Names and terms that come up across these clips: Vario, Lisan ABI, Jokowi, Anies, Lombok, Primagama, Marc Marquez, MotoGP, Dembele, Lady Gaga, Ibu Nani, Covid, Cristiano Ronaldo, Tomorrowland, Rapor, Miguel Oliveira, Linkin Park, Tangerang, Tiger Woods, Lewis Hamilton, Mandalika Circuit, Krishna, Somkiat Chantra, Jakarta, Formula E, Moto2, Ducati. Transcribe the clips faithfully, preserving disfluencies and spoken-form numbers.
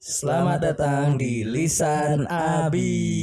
Selamat datang di Lisan A B I.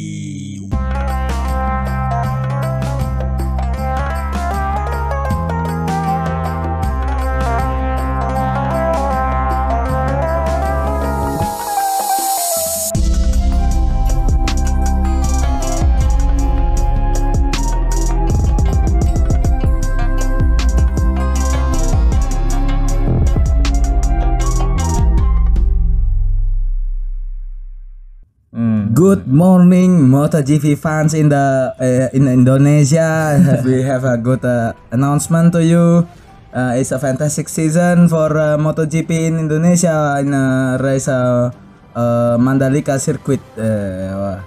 Good morning, MotoGP fans in the uh, in Indonesia. We have a good uh, announcement to you. Uh, it's a fantastic season for uh, MotoGP in Indonesia in a race uh, uh, Mandalika Circuit. Uh,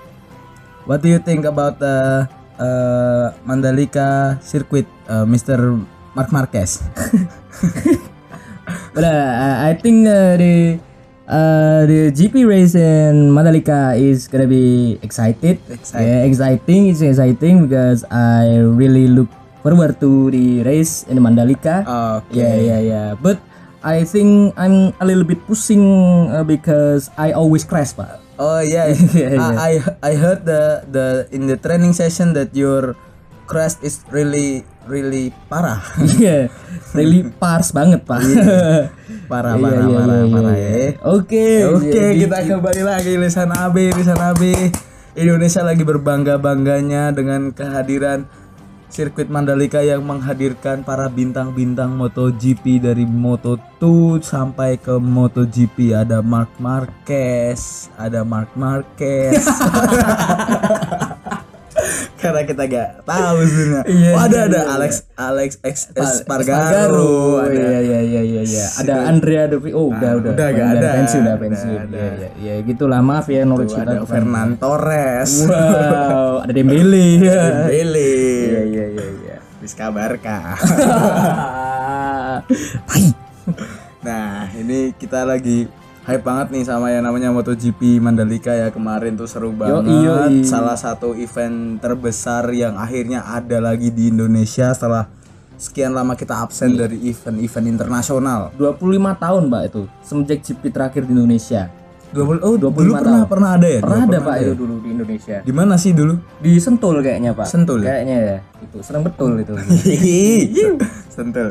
what do you think about uh, uh, Mandalika Circuit, uh, Mister Marc Marquez? But uh, I think uh, the Uh, the G P race in Mandalika is gonna be excited. Exciting. Yeah, exciting. It's exciting because I really look forward to the race in Mandalika. Okay. Yeah, yeah, yeah. But I think I'm a little bit pushing uh, because I always crash, Pak. Oh yeah. yeah, yeah. I I heard the the in the training session that your crash is really really parah. Yeah. Really pars banget, Pak. Yeah. Parah, yeah, parah, yeah, parah, yeah, parah, yeah. parah, ya. Oke, oke, kita kembali lagi Lisan A B I, Lisan A B I. Indonesia lagi berbangga-bangganya dengan kehadiran sirkuit Mandalika yang menghadirkan para bintang-bintang MotoGP dari Moto two sampai ke MotoGP. Ada Marc Marquez, ada Marc Marquez. Karena kita gak tahu sebenarnya. Yeah, oh, ada yeah, ada yeah, Alex yeah. Alex Espargaro. Ada ya ya ya ya ya. Ada Andrea Dovi. Oh, udah udah. Udah enggak ada. Pensiun udah pensiun. Ya ya ya gitulah, maaf ya Norwich kita. Ada Fernando Torres. Wow, ada Dembele. Dembele. Ya ya ya ya. Bis kabarkah. Nah, ini kita lagi hype banget nih sama yang namanya MotoGP Mandalika ya. Kemarin tuh seru banget. Yo, iyo, iyo. Salah satu event terbesar yang akhirnya ada lagi di Indonesia setelah sekian lama kita absen iyo. dari event-event internasional. dua puluh lima tahun, Pak, itu semenjak G P terakhir di Indonesia. dua puluh oh dua puluh lima dulu pernah tahun. pernah ada ya? Pernah ada, Pak, itu dulu di Indonesia. Di mana sih dulu? Di Sentul kayaknya, Pak. Sentul. Kayaknya ya. Itu seneng betul itu. Sentul.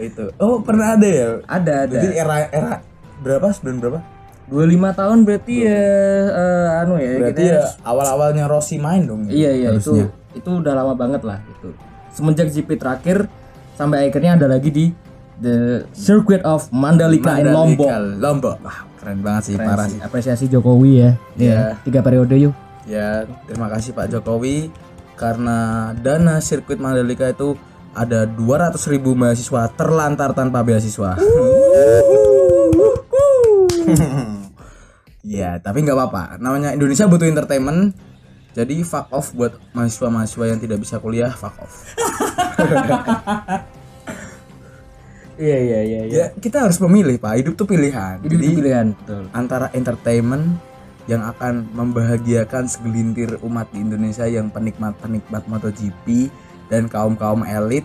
Itu. Oh, pernah ada ya? Ada, ada. Jadi era era berapa sebelum berapa? dua puluh lima tahun berarti dua puluh ya uh, anu ya berarti kita ya awal-awalnya Rossi main dong. Iya iya harusnya. itu itu udah lama banget lah itu. Semenjak G P terakhir sampai akhirnya ada lagi di The Circuit of Mandalika, Mandalika in Lombok. Lombok. Wah, keren banget sih, keren parah sih. Apresiasi Jokowi ya. Iya, yeah. tiga periode yuk. Ya, terima kasih Pak Jokowi karena dana sirkuit Mandalika itu ada dua ratus ribu mahasiswa terlantar tanpa beasiswa. Ya, tapi nggak apa-apa. Namanya Indonesia butuh entertainment. Jadi fuck off buat mahasiswa-mahasiswa yang tidak bisa kuliah, fuck off. Iya iya iya. Ya, kita harus memilih, Pak. Hidup tuh pilihan. Hidup Jadi, pilihan, betul. Antara entertainment yang akan membahagiakan segelintir umat di Indonesia yang penikmat-penikmat MotoGP dan kaum-kaum elit,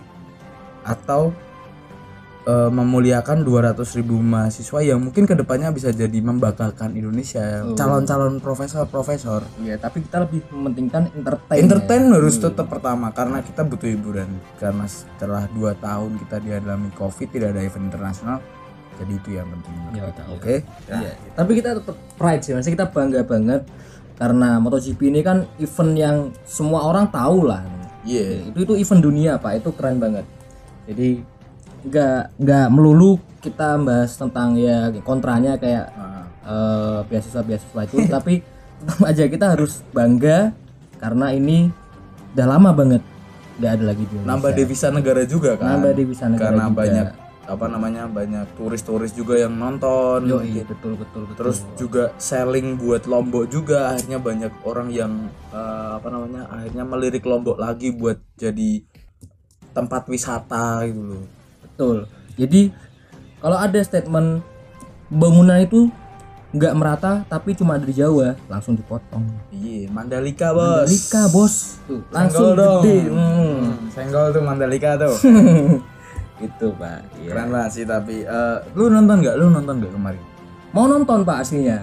atau uh, memuliakan dua ratus ribu mahasiswa yang mungkin kedepannya bisa jadi membanggakan Indonesia, oh. calon-calon profesor-profesor. Iya, tapi kita lebih mementingkan entertain. Entertain ya. harus hmm. tetap pertama karena kita butuh hiburan. Karena setelah dua tahun kita dialami Covid, tidak ada event internasional. Jadi itu yang penting. Ya, kita. Oke. Okay? Ya. Ya. Tapi kita tetap pride sih, masih kita bangga banget karena MotoGP ini kan event yang semua orang tahu lah. Yeah. Itu itu event dunia, Pak, itu keren banget. Jadi nggak nggak melulu kita bahas tentang ya kontranya kayak uh. uh, beasiswa-beasiswa itu, tapi tetap aja kita harus bangga karena ini udah lama banget nggak ada lagi di Indonesia. Nambah devisa negara juga kan. Nambah devisa negara karena juga. banyak apa namanya banyak turis-turis juga yang nonton. Yo, iya, betul, betul, betul. Terus juga selling buat Lombok juga, akhirnya banyak orang yang uh, apa namanya akhirnya melirik Lombok lagi buat jadi tempat wisata gitu loh. Betul. Jadi kalau ada statement bangunan itu nggak merata tapi cuma dari Jawa, langsung dipotong. Iya, Mandalika, Bos. Mandalika, Bos. Tuh, langsung senggol gede. Dong. Hmm. Senggol tuh Mandalika tuh. Itu, Pak. Keren banget sih, tapi uh, lu nonton nggak? Lu nonton nggak kemarin? Mau nonton, Pak, aslinya.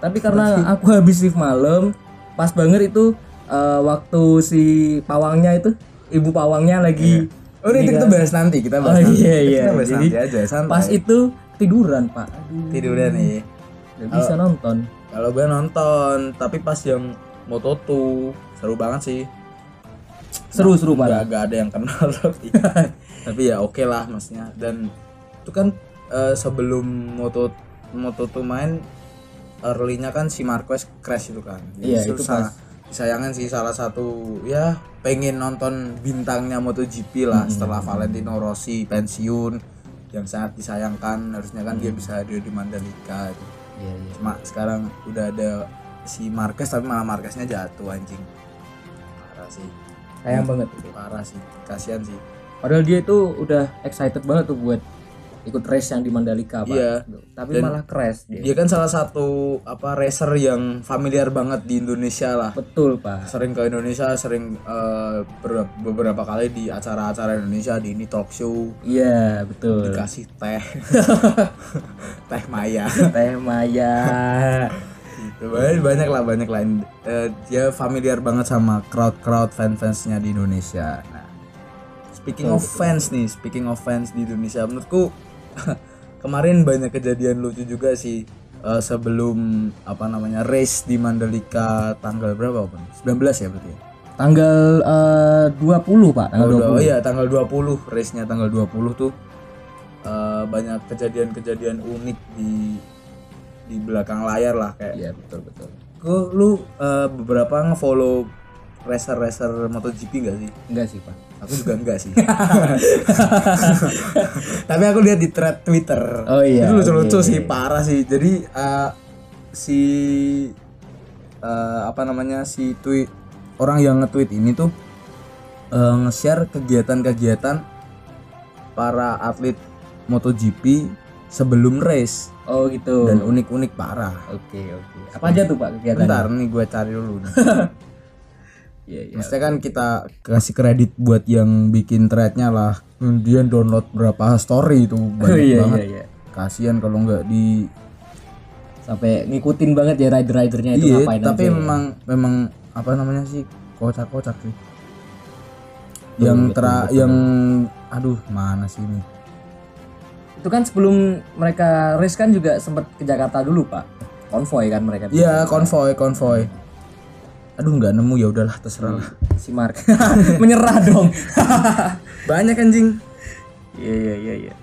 Tapi karena aku habis shift malam, pas banget itu uh, waktu si pawangnya itu, ibu pawangnya lagi. Oh, ini kita bahas nanti, kita bahas. Oh, nanti. Iya, iya. Kita bahas. Jadi, nanti aja, santai. Pas itu tiduran, Pak. Aduh. Tiduran nih. Enggak bisa nonton. Kalau gue nonton, tapi pas yang Moto dua seru banget sih. Seru-seru nah, banget. Enggak ada yang kenal tapi. Tapi ya oke okay lah maksudnya. Dan itu kan uh, sebelum Moto Moto dua main early-nya kan si Marquez crash itu kan. Iya, itu salah. Sayangnya sih salah satu ya pengen nonton bintangnya MotoGP lah hmm. setelah Valentino Rossi pensiun yang sangat disayangkan, harusnya kan hmm. dia bisa hadir di Mandalika. Gitu. Ya, ya. Cuma sekarang udah ada si Marquez tapi malah Marqueznya jatuh anjing. Parah sih. Sayang hmm. banget itu. Parah sih. Kasihan sih. Padahal dia itu udah excited banget tuh buat ikut race yang di Mandalika, Pak. Iya. Tapi dan malah crash dia. Dia kan salah satu apa racer yang familiar banget di Indonesia lah. Betul, Pak. Sering ke Indonesia, sering uh, ber- beberapa kali di acara-acara Indonesia, di ini talk show. Iya, betul. Dikasih teh. Teh Maya. Teh Maya. Itu banyak lah, banyak lain. Uh, dia familiar banget sama crowd-crowd fan-fansnya di Indonesia. Nah, speaking betul, of betul. fans nih, speaking of fans di Indonesia menurutku kemarin banyak kejadian lucu juga sih uh, sebelum apa namanya race di Mandalika tanggal berapa Pak? sembilan belas ya berarti. Tanggal uh, dua puluh Pak, tanggal oh, dua puluh. Oh iya, tanggal dua puluh, race-nya tanggal dua puluh tuh uh, banyak kejadian-kejadian unik di di belakang layar lah kayak. Iya, betul betul. Kok lu uh, beberapa nge-follow racer-racer MotoGP enggak sih? Enggak sih, Pak. Aku juga enggak sih. Tapi aku lihat di thread Twitter. Oh iya. Itu lucu-lucu okay. sih, parah sih. Jadi uh, si uh, apa namanya? si tweet orang yang nge-tweet ini tuh uh, nge-share kegiatan-kegiatan para atlet MotoGP sebelum race. Oh gitu. Dan unik-unik parah. Oke, okay, oke. Okay. Apa aja tuh Pak kegiatannya? Bentar nih gue cari dulu. Ya, ya, maksudnya kan kita kasih kredit buat yang bikin threadnya lah, dia download berapa story itu banyak ya, banget. Ya, ya. Kasian kalau nggak di sampai ngikutin banget ya rider-ridernya itu iya, ngapain aja. Tapi memang ya. memang apa namanya sih kocak-kocak sih. Tuh, yang betul, tra betul. yang aduh mana sih ini? Itu kan sebelum mereka race kan juga sempat ke Jakarta dulu Pak, konvoy kan mereka. Iya konvoy konvoy. Aduh nggak nemu ya udahlah terserah lah si Mark menyerah dong. Banyak anjing. Iya iya iya iya.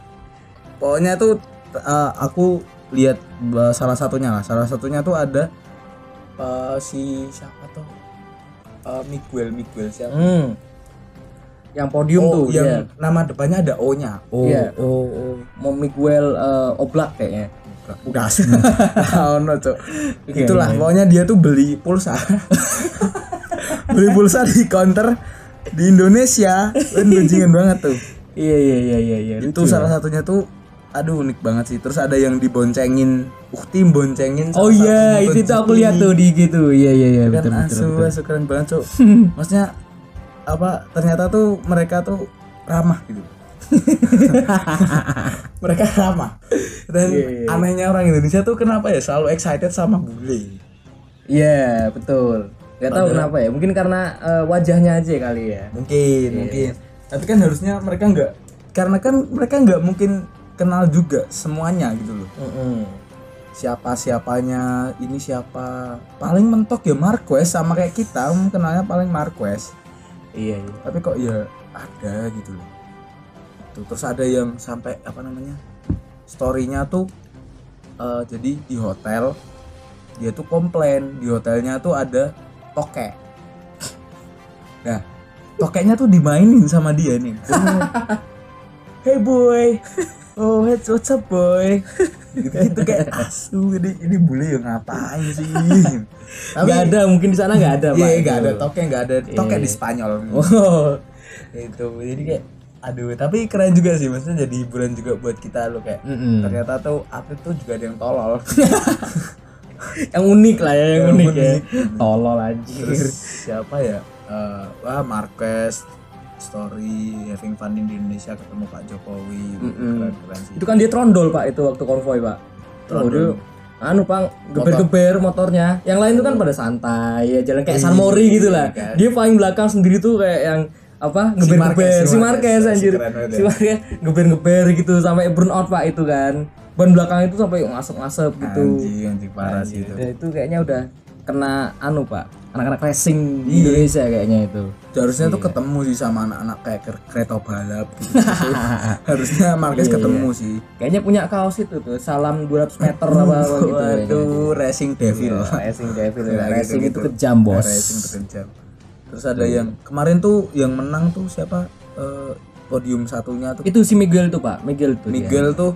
Pokoknya tuh uh, aku lihat uh, salah satunya lah. Salah satunya tuh ada uh, si siapa tuh? Uh, Miguel Miguel siapa? Hmm. Yang podium oh, tuh yang yeah. nama depannya ada O-nya. Oh yeah. oh oh mau Miguel uh, Oblak kayaknya. Udah asli. Oh no, Cok. Okay, itulah yeah. pokoknya dia tuh beli pulsa. Beli pulsa di counter di Indonesia. Benjingan banget tuh. Iya iya iya iya iya. Itu salah ya. satunya tuh aduh unik banget sih. Terus ada yang diboncengin, ukti boncengin. Oh iya, yeah, itu tuh aku lihat tuh di gitu. Iya iya iya betul betul. Kan asu keren banget, Cok. Maksudnya apa ternyata tuh mereka tuh ramah gitu. Mereka sama. Dan yeah. anehnya orang Indonesia tuh kenapa ya selalu excited sama bule. Iya, yeah, betul. Gak tau kenapa ya. Mungkin karena uh, wajahnya aja kali ya. Mungkin, yeah. mungkin. Tapi kan harusnya mereka enggak karena kan mereka enggak mungkin kenal juga semuanya gitu loh. Mm-hmm. Siapa-siapanya, ini siapa. Paling mentok ya Marquez sama kayak kita, kenalnya paling Marquez. Iya, yeah, yeah. Tapi kok ya ada gitu loh. Terus ada yang sampai apa namanya storynya tuh uh, jadi di hotel dia tuh komplain di hotelnya tuh ada tokek. Nah tokeknya tuh dimainin sama dia nih. Hey boy, oh hey, what's up boy. Gitu kayak asu ini ini bule yang ngapain sih? Tapi nggak ada mungkin di sana nggak ada. Iya nggak ada tokek nggak ada tokek di Spanyol. Oh itu jadi kayak aduh, tapi keren juga sih, maksudnya jadi hiburan juga buat kita lo kayak. Mm-mm. Ternyata tuh atlet tuh juga ada yang tolol. Yang unik lah ya, yang, yang unik, unik ya. Tolol anjir. Terus siapa ya? Uh, wah, Marquez story having fun di Indonesia ketemu Pak Jokowi. Keren-keren sih. Itu kan dia trondol Pak itu waktu konvoy Pak. Trondol. Oh, dia, anu Bang, geber-geber motornya. Yang lain tuh kan pada santai ya, jalan kayak San Mori gitu lah. Dia paling belakang sendiri tuh kayak yang apa? Geber-geber si Marquez anjir. Si Marquez geber-geber gitu sampai burn out Pak itu kan. Ban belakang itu sampai ngasep-ngasep gitu. Anjir, anjir parah sih itu. Itu kayaknya udah kena anu Pak, anak-anak racing di Indonesia kayaknya itu. Harusnya iya. tuh ketemu sih sama anak-anak kayak kereta balap gitu. Harusnya Marquez iya, ketemu iya. sih. Kayaknya punya kaos itu tuh, salam dua ratus meter apa apa gitu. Waduh, racing devil. Iya, racing devil. Nah, racing gitu, itu gitu. Kejam, Bos. Racing kejam. Terus ada hmm. yang kemarin tuh yang menang tuh siapa? Eh, podium satunya tuh. Itu si Miguel tuh, Pak. Miguel tuh. Miguel dia. tuh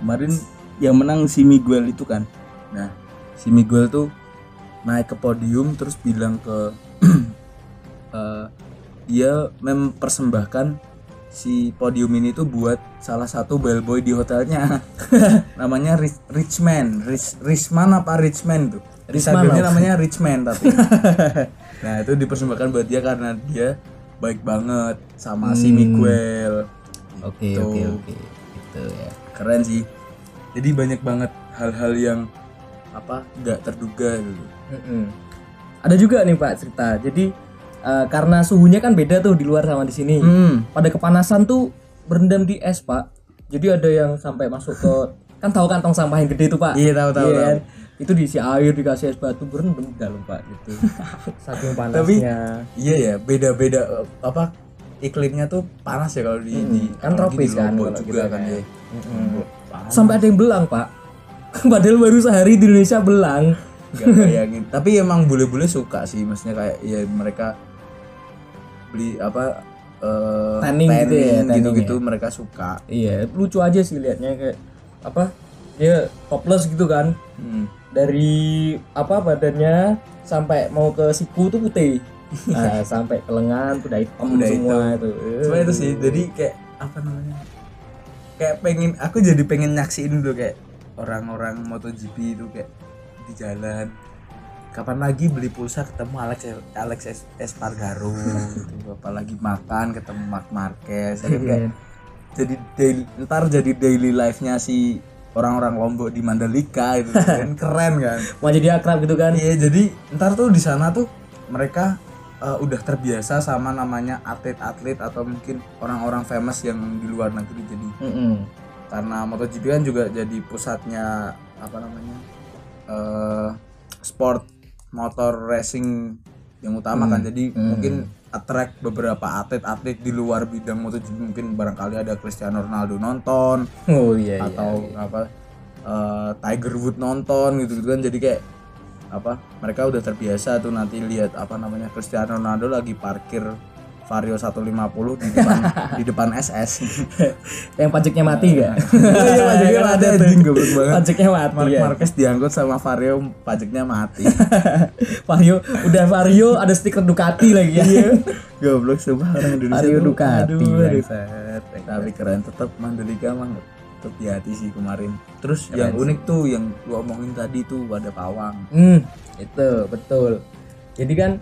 kemarin yang menang si Miguel itu kan. Nah, si Miguel tuh naik ke podium terus bilang ke uh, dia mempersembahkan si podium ini tuh buat salah satu bellboy di hotelnya. Namanya Rich, Richman Rich, Richman apa Richman tuh Richman namanya Richman tapi nah itu dipersembahkan buat dia karena dia baik banget sama hmm. si Miguel. Oke oke oke gitu ya, keren sih. Jadi banyak banget hal-hal yang apa nggak terduga dulu. Mm-mm. Ada juga nih Pak cerita. Jadi uh, karena suhunya kan beda tuh di luar sama di sini. Mm. Pada kepanasan tuh berendam di es Pak. Jadi ada yang sampai masuk ke kan tahu kantong sampah yang gede tuh Pak. Iya tahu tahu. Yeah. tahu. Itu diisi air dikasih es batu berendam dalam Pak gitu. Saking panasnya. Tapi iya ya beda beda apa iklimnya tuh panas ya kalau di, mm. di kan tropis kan kalau juga kan ya. Sampai ada yang belang Pak. Padahal baru sehari di Indonesia belang. Gak bayangin. Tapi emang bule-bule suka sih, maksudnya kayak ya mereka beli apa uh, tanning gitu ya, gitu-gitu ya. Mereka suka. Iya, lucu aja sih liatnya kayak apa? Dia topless gitu kan. Hmm. Dari apa badannya sampai mau ke siku tuh putih. Nah, sampai ke lengan tuh udah hitam udah semua itu. Sebenarnya itu sih. Jadi kayak apa namanya? Kayak pengen aku jadi pengen nyaksiin dulu kayak orang-orang MotoGP itu kayak di jalan. Kapan lagi beli pulsa ketemu Alex Alex Espargaro gitu. Apalagi makan ketemu Marc Marquez. Jadi kayak jadi daily, ntar jadi daily life-nya si orang-orang Lombok di Mandalika itu kan keren kan. Mau jadi akrab gitu kan. Iya, jadi ntar tuh di sana tuh mereka uh, udah terbiasa sama namanya atlet-atlet atau mungkin orang-orang famous yang di luar negeri jadi. Mm-hmm. Karena MotoGP kan juga jadi pusatnya apa namanya uh, sport motor racing yang utama hmm. kan, jadi hmm. mungkin attract beberapa atlet-atlet di luar bidang MotoGP. Mungkin barangkali ada Cristiano Ronaldo nonton, oh, iya, atau iya, iya. apa uh, Tiger Woods nonton gitu-gitu kan. Jadi kayak apa mereka udah terbiasa tuh nanti lihat apa namanya Cristiano Ronaldo lagi parkir Vario seratus lima puluh di depan di depan S S. Yang pajaknya mati enggak? Iya, pajaknya ada anjing goblok banget. Pajaknya mati. Marc Marquez diangkut sama Vario, pajaknya mati. Vario udah Vario ada stiker Ducati lagi ya. Iya. Goblok sumpah orang Indonesia. Vario Ducati. Tapi keren tetap Mandalika mah tetap di hati sih kemarin. Terus yang unik tuh yang lu omongin tadi tuh wadah pawang. Hmm, itu betul. Jadi kan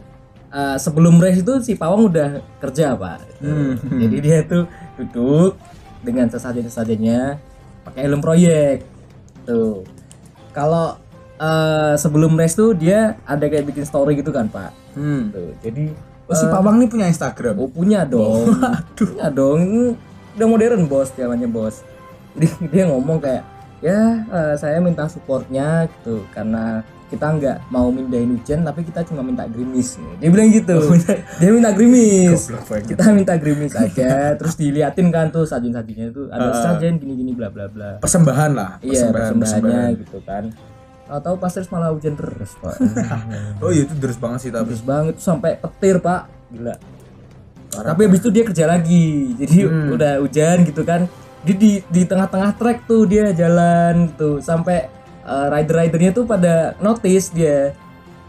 Uh, sebelum race itu si pawang udah kerja Pak. Hmm. Jadi dia tuh duduk dengan sesajen-sesajennya pakai helm proyek tuh. Kalau uh, sebelum race tuh dia ada kayak bikin story gitu kan Pak. Hmm. Tuh. Jadi oh, uh, si pawang nih punya Instagram. Oh punya dong. Aduh. Punya dong. Udah modern bos namanya bos. Jadi dia ngomong kayak ya uh, saya minta supportnya gitu karena kita nggak mau mindahin hujan tapi kita cuma minta gerimis. Dia bilang gitu. Dia minta gerimis. Kita minta gerimis aja. Terus diliatin kan tuh sajen-sajennya itu ada uh, sajen gini-gini bla bla bla. Persembahan lah. Iya persembahan, persembahannya persembahan. Gitu kan. Atau pas terus malah hujan terus Pak. Oh iya itu terus banget sih tapi. Terus banget sampai petir Pak. Gila. Parah. Tapi habis itu dia kerja lagi. Jadi hmm. udah hujan gitu kan. Dia di di tengah-tengah trek tuh dia jalan tuh sampai Uh, rider-ridernya tuh pada notice dia.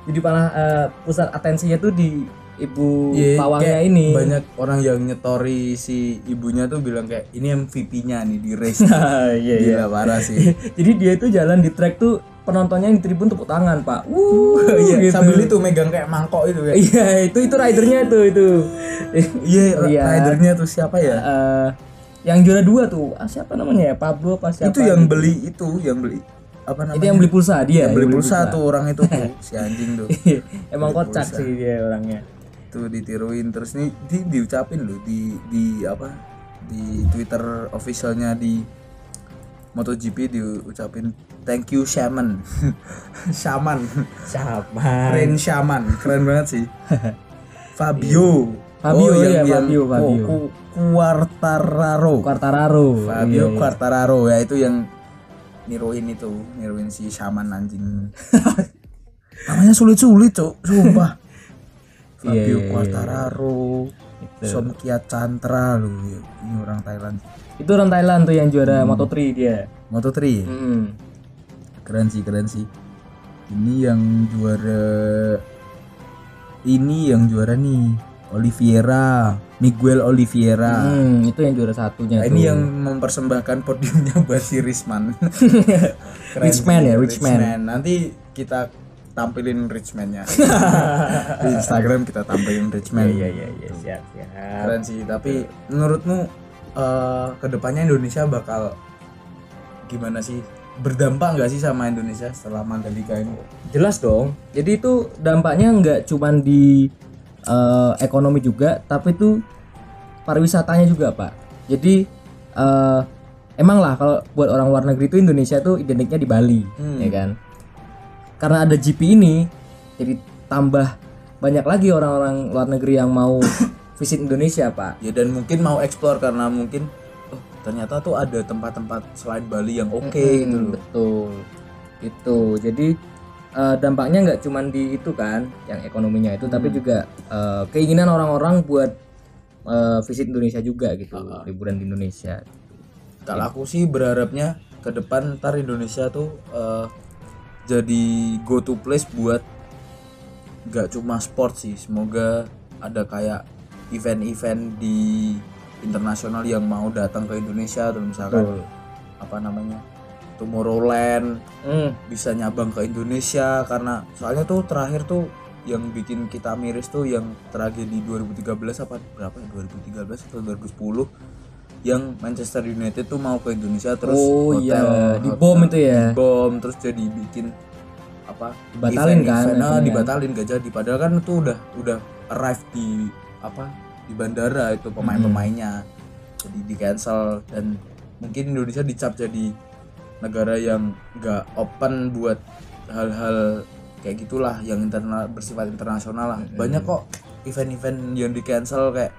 Jadi malah uh, pusat atensinya tuh di ibu yeah, pawangnya ini. Banyak orang yang nyetori si ibunya tuh bilang kayak ini M V P-nya nih di race. Nah, iya iya parah sih. Jadi dia tuh jalan di track tuh penontonnya yang di tribun tepuk tangan, Pak. Wuh, iya, gitu. Sambil itu megang kayak mangkok itu kayak. Iya, itu itu ridernya tuh itu. Iya, yeah, ridernya tuh siapa ya? Uh, yang juara dua tuh. Ah, siapa namanya ya? Pablo apa siapa? Itu yang beli itu, yang beli apa namanya? Itu yang beli pulsa dia. Yang beli, yang beli pulsa, pulsa tuh orang itu tuh, si anjing tuh. Emang beli kocak pulsa. Sih dia orangnya. Tuh ditiruin terus nih di, diucapin loh di di apa? Di Twitter officialnya di MotoGP diucapin thank you Shaman. Shaman. Shaman. Keren Shaman, keren banget sih. Fabio. Fabio oh, ya, yang, Fabio, yang, Fabio. Oh, Quartararo. Quartararo. Fabio iya, iya. Quartararo ya itu yang niruin itu, niruin si Shaman anjing. Namanya sulit-sulit, Cuk. Sumpah. Fabio iya, iya, Quartararo. Itu. Somkiat Chantra lu. Ini orang Thailand. Itu orang Thailand tuh yang juara hmm. Moto tiga dia. Moto tiga. Hmm. Keren sih, keren sih. Ini yang juara ini yang juara nih Oliveira, Miguel Oliveira. Hmm, itu yang juara satunya. Nah, ini yang mempersembahkan podiumnya buat si Richman. Richman ya, Richman. Richman. Nanti kita tampilin Richman-nya. Di Instagram kita tampilin Richman. Iya iya iya, siap siap. Keren sih, tapi menurutmu uh, kedepannya Indonesia bakal gimana sih? Berdampak nggak sih sama Indonesia setelah Mandalika ini? Jelas dong. Jadi itu dampaknya nggak cuma di uh, ekonomi juga, tapi itu pariwisatanya juga, Pak. Jadi uh, emang lah kalau buat orang luar negeri itu Indonesia tuh identiknya di Bali, hmm. ya kan? Karena ada G P ini, jadi tambah banyak lagi orang-orang luar negeri yang mau visit Indonesia, Pak. Ya dan mungkin mau eksplor karena mungkin ternyata tuh ada tempat-tempat selain Bali yang oke okay, mm-hmm, gitu loh. Betul. Itu. Jadi uh, dampaknya enggak cuman di itu kan yang ekonominya itu hmm. tapi juga uh, keinginan orang-orang buat uh, visit Indonesia juga gitu, uh-huh. liburan di Indonesia. Kalau ya. Aku sih berharapnya ke depan ntar Indonesia tuh uh, jadi go to place buat enggak cuma sport sih. Semoga ada kayak event-event di internasional yang mau datang ke Indonesia atau misalkan oh. apa namanya Tomorrowland mm. bisa nyabang ke Indonesia karena soalnya tuh terakhir tuh yang bikin kita miris tuh yang tragedi dua ribu tiga belas apa berapa ya dua ribu tiga belas atau dua ribu sepuluh yang Manchester United tuh mau ke Indonesia terus oh, hotel, iya. di bom itu ya di bom terus jadi bikin apa dibatalin event, kan event, nah, dibatalin gak jadi padahal kan itu udah udah arrive di apa di bandara itu pemain-pemainnya hmm. jadi di cancel dan mungkin Indonesia dicap jadi negara yang nggak open buat hal-hal kayak gitulah yang internal bersifat internasional lah hmm. banyak kok event-event yang di cancel kayak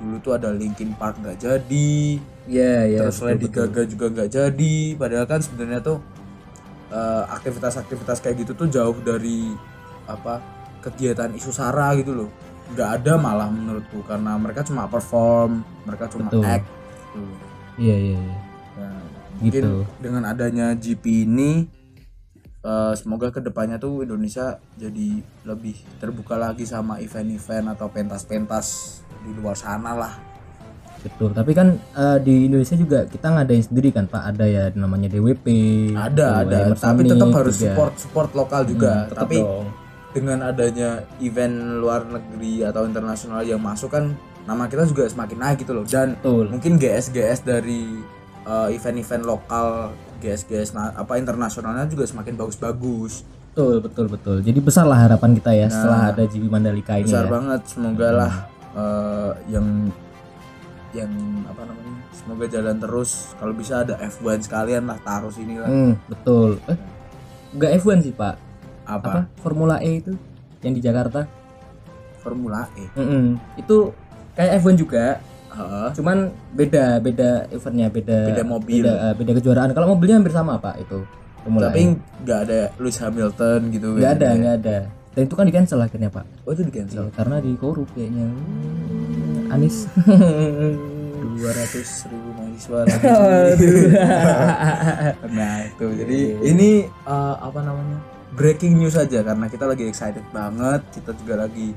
dulu tuh ada Linkin Park nggak jadi yeah, yeah, terus Lady Gaga juga nggak jadi padahal kan sebenarnya tuh uh, aktivitas-aktivitas kayak gitu tuh jauh dari apa kegiatan isu SARA gitu loh nggak ada malah menurutku karena mereka cuma perform mereka cuma betul. Act gitu. Iya iya. iya. Nah, mungkin gitu. Dengan adanya G P ini uh, semoga kedepannya tuh Indonesia jadi lebih terbuka lagi sama event-event atau pentas-pentas di luar sana lah. Betul. Tapi kan uh, di Indonesia juga kita ngadain sendiri kan Pak ada ya namanya D W P. Ada ada. Emerson tapi tetap harus juga. support support lokal juga. Hmm, tetap tapi dong. Dengan adanya event luar negeri atau internasional yang masuk kan nama kita juga semakin naik gitu loh dan betul. Mungkin G S G S dari uh, event-event lokal G S G S nah, apa internasionalnya juga semakin bagus-bagus. Betul betul betul. Jadi besar lah harapan kita ya nah, setelah ada G P Mandalika ini. Besar ya. banget semoga hmm. lah uh, yang yang apa namanya semoga jalan terus kalau bisa ada F satu sekalian lah taruh sini lah. Hmm, betul. Eh, enggak F satu sih Pak. Apa? apa Formula E itu yang di Jakarta Formula E Mm-mm. itu kayak F satu juga uh. cuman beda beda eventnya beda beda mobil beda, beda kejuaraan kalau mobilnya hampir sama Pak itu Formula tapi nggak e. ada Lewis Hamilton gitu nggak ada nggak ada dan itu kan di cancel akhirnya Pak oh itu di cancel ya, karena dikorup kayaknya Anies dua ratus ribu mahasiswa nah itu jadi ini uh, apa namanya breaking news aja karena kita lagi excited banget, kita juga lagi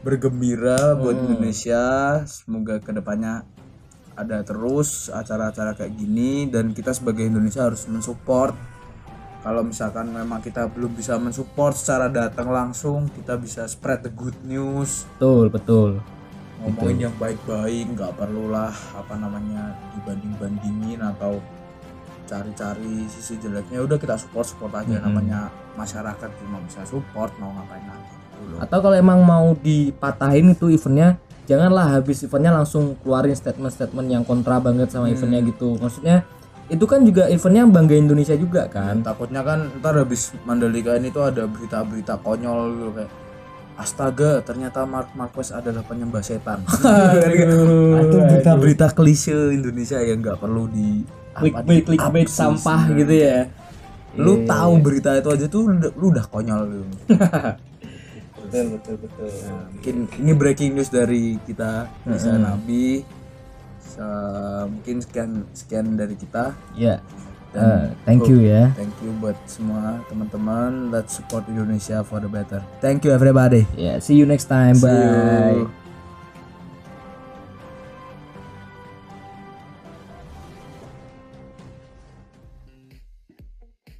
bergembira buat hmm. Indonesia. Semoga kedepannya ada terus acara-acara kayak gini dan kita sebagai Indonesia harus mensupport. Kalau misalkan memang kita belum bisa mensupport secara datang langsung, kita bisa spread the good news. Betul, betul. Ngomongin betul. yang baik-baik, nggak perlulah apa namanya dibanding-bandingin atau cari-cari sisi jeleknya, udah kita support-support aja, hmm. namanya masyarakat cuma bisa support, mau ngapain nanti. Atau kalau emang mau dipatahin itu eventnya, janganlah habis eventnya langsung keluarin statement-statement yang kontra banget sama hmm. eventnya gitu. Maksudnya itu kan juga eventnya Bangga Indonesia juga kan. Ya, takutnya kan ntar habis Mandalika ini tuh ada berita-berita konyol gitu kayak, astaga ternyata Marc Marquez adalah penyembah setan. Atau berita-berita klise Indonesia yang nggak perlu di clickbait sampah gitu ya. Lu tahu berita itu aja tuh lu udah konyol lu. Betul betul betul. Nah, mungkin ini breaking news dari kita Lisan A B I. Mungkin sekian sekian dari kita. Ya. Yeah. Uh, thank you ya. Yeah. Thank you buat semua teman-teman. Let's support Indonesia for the better. Thank you everybody. Yeah, see you next time. See Bye. You.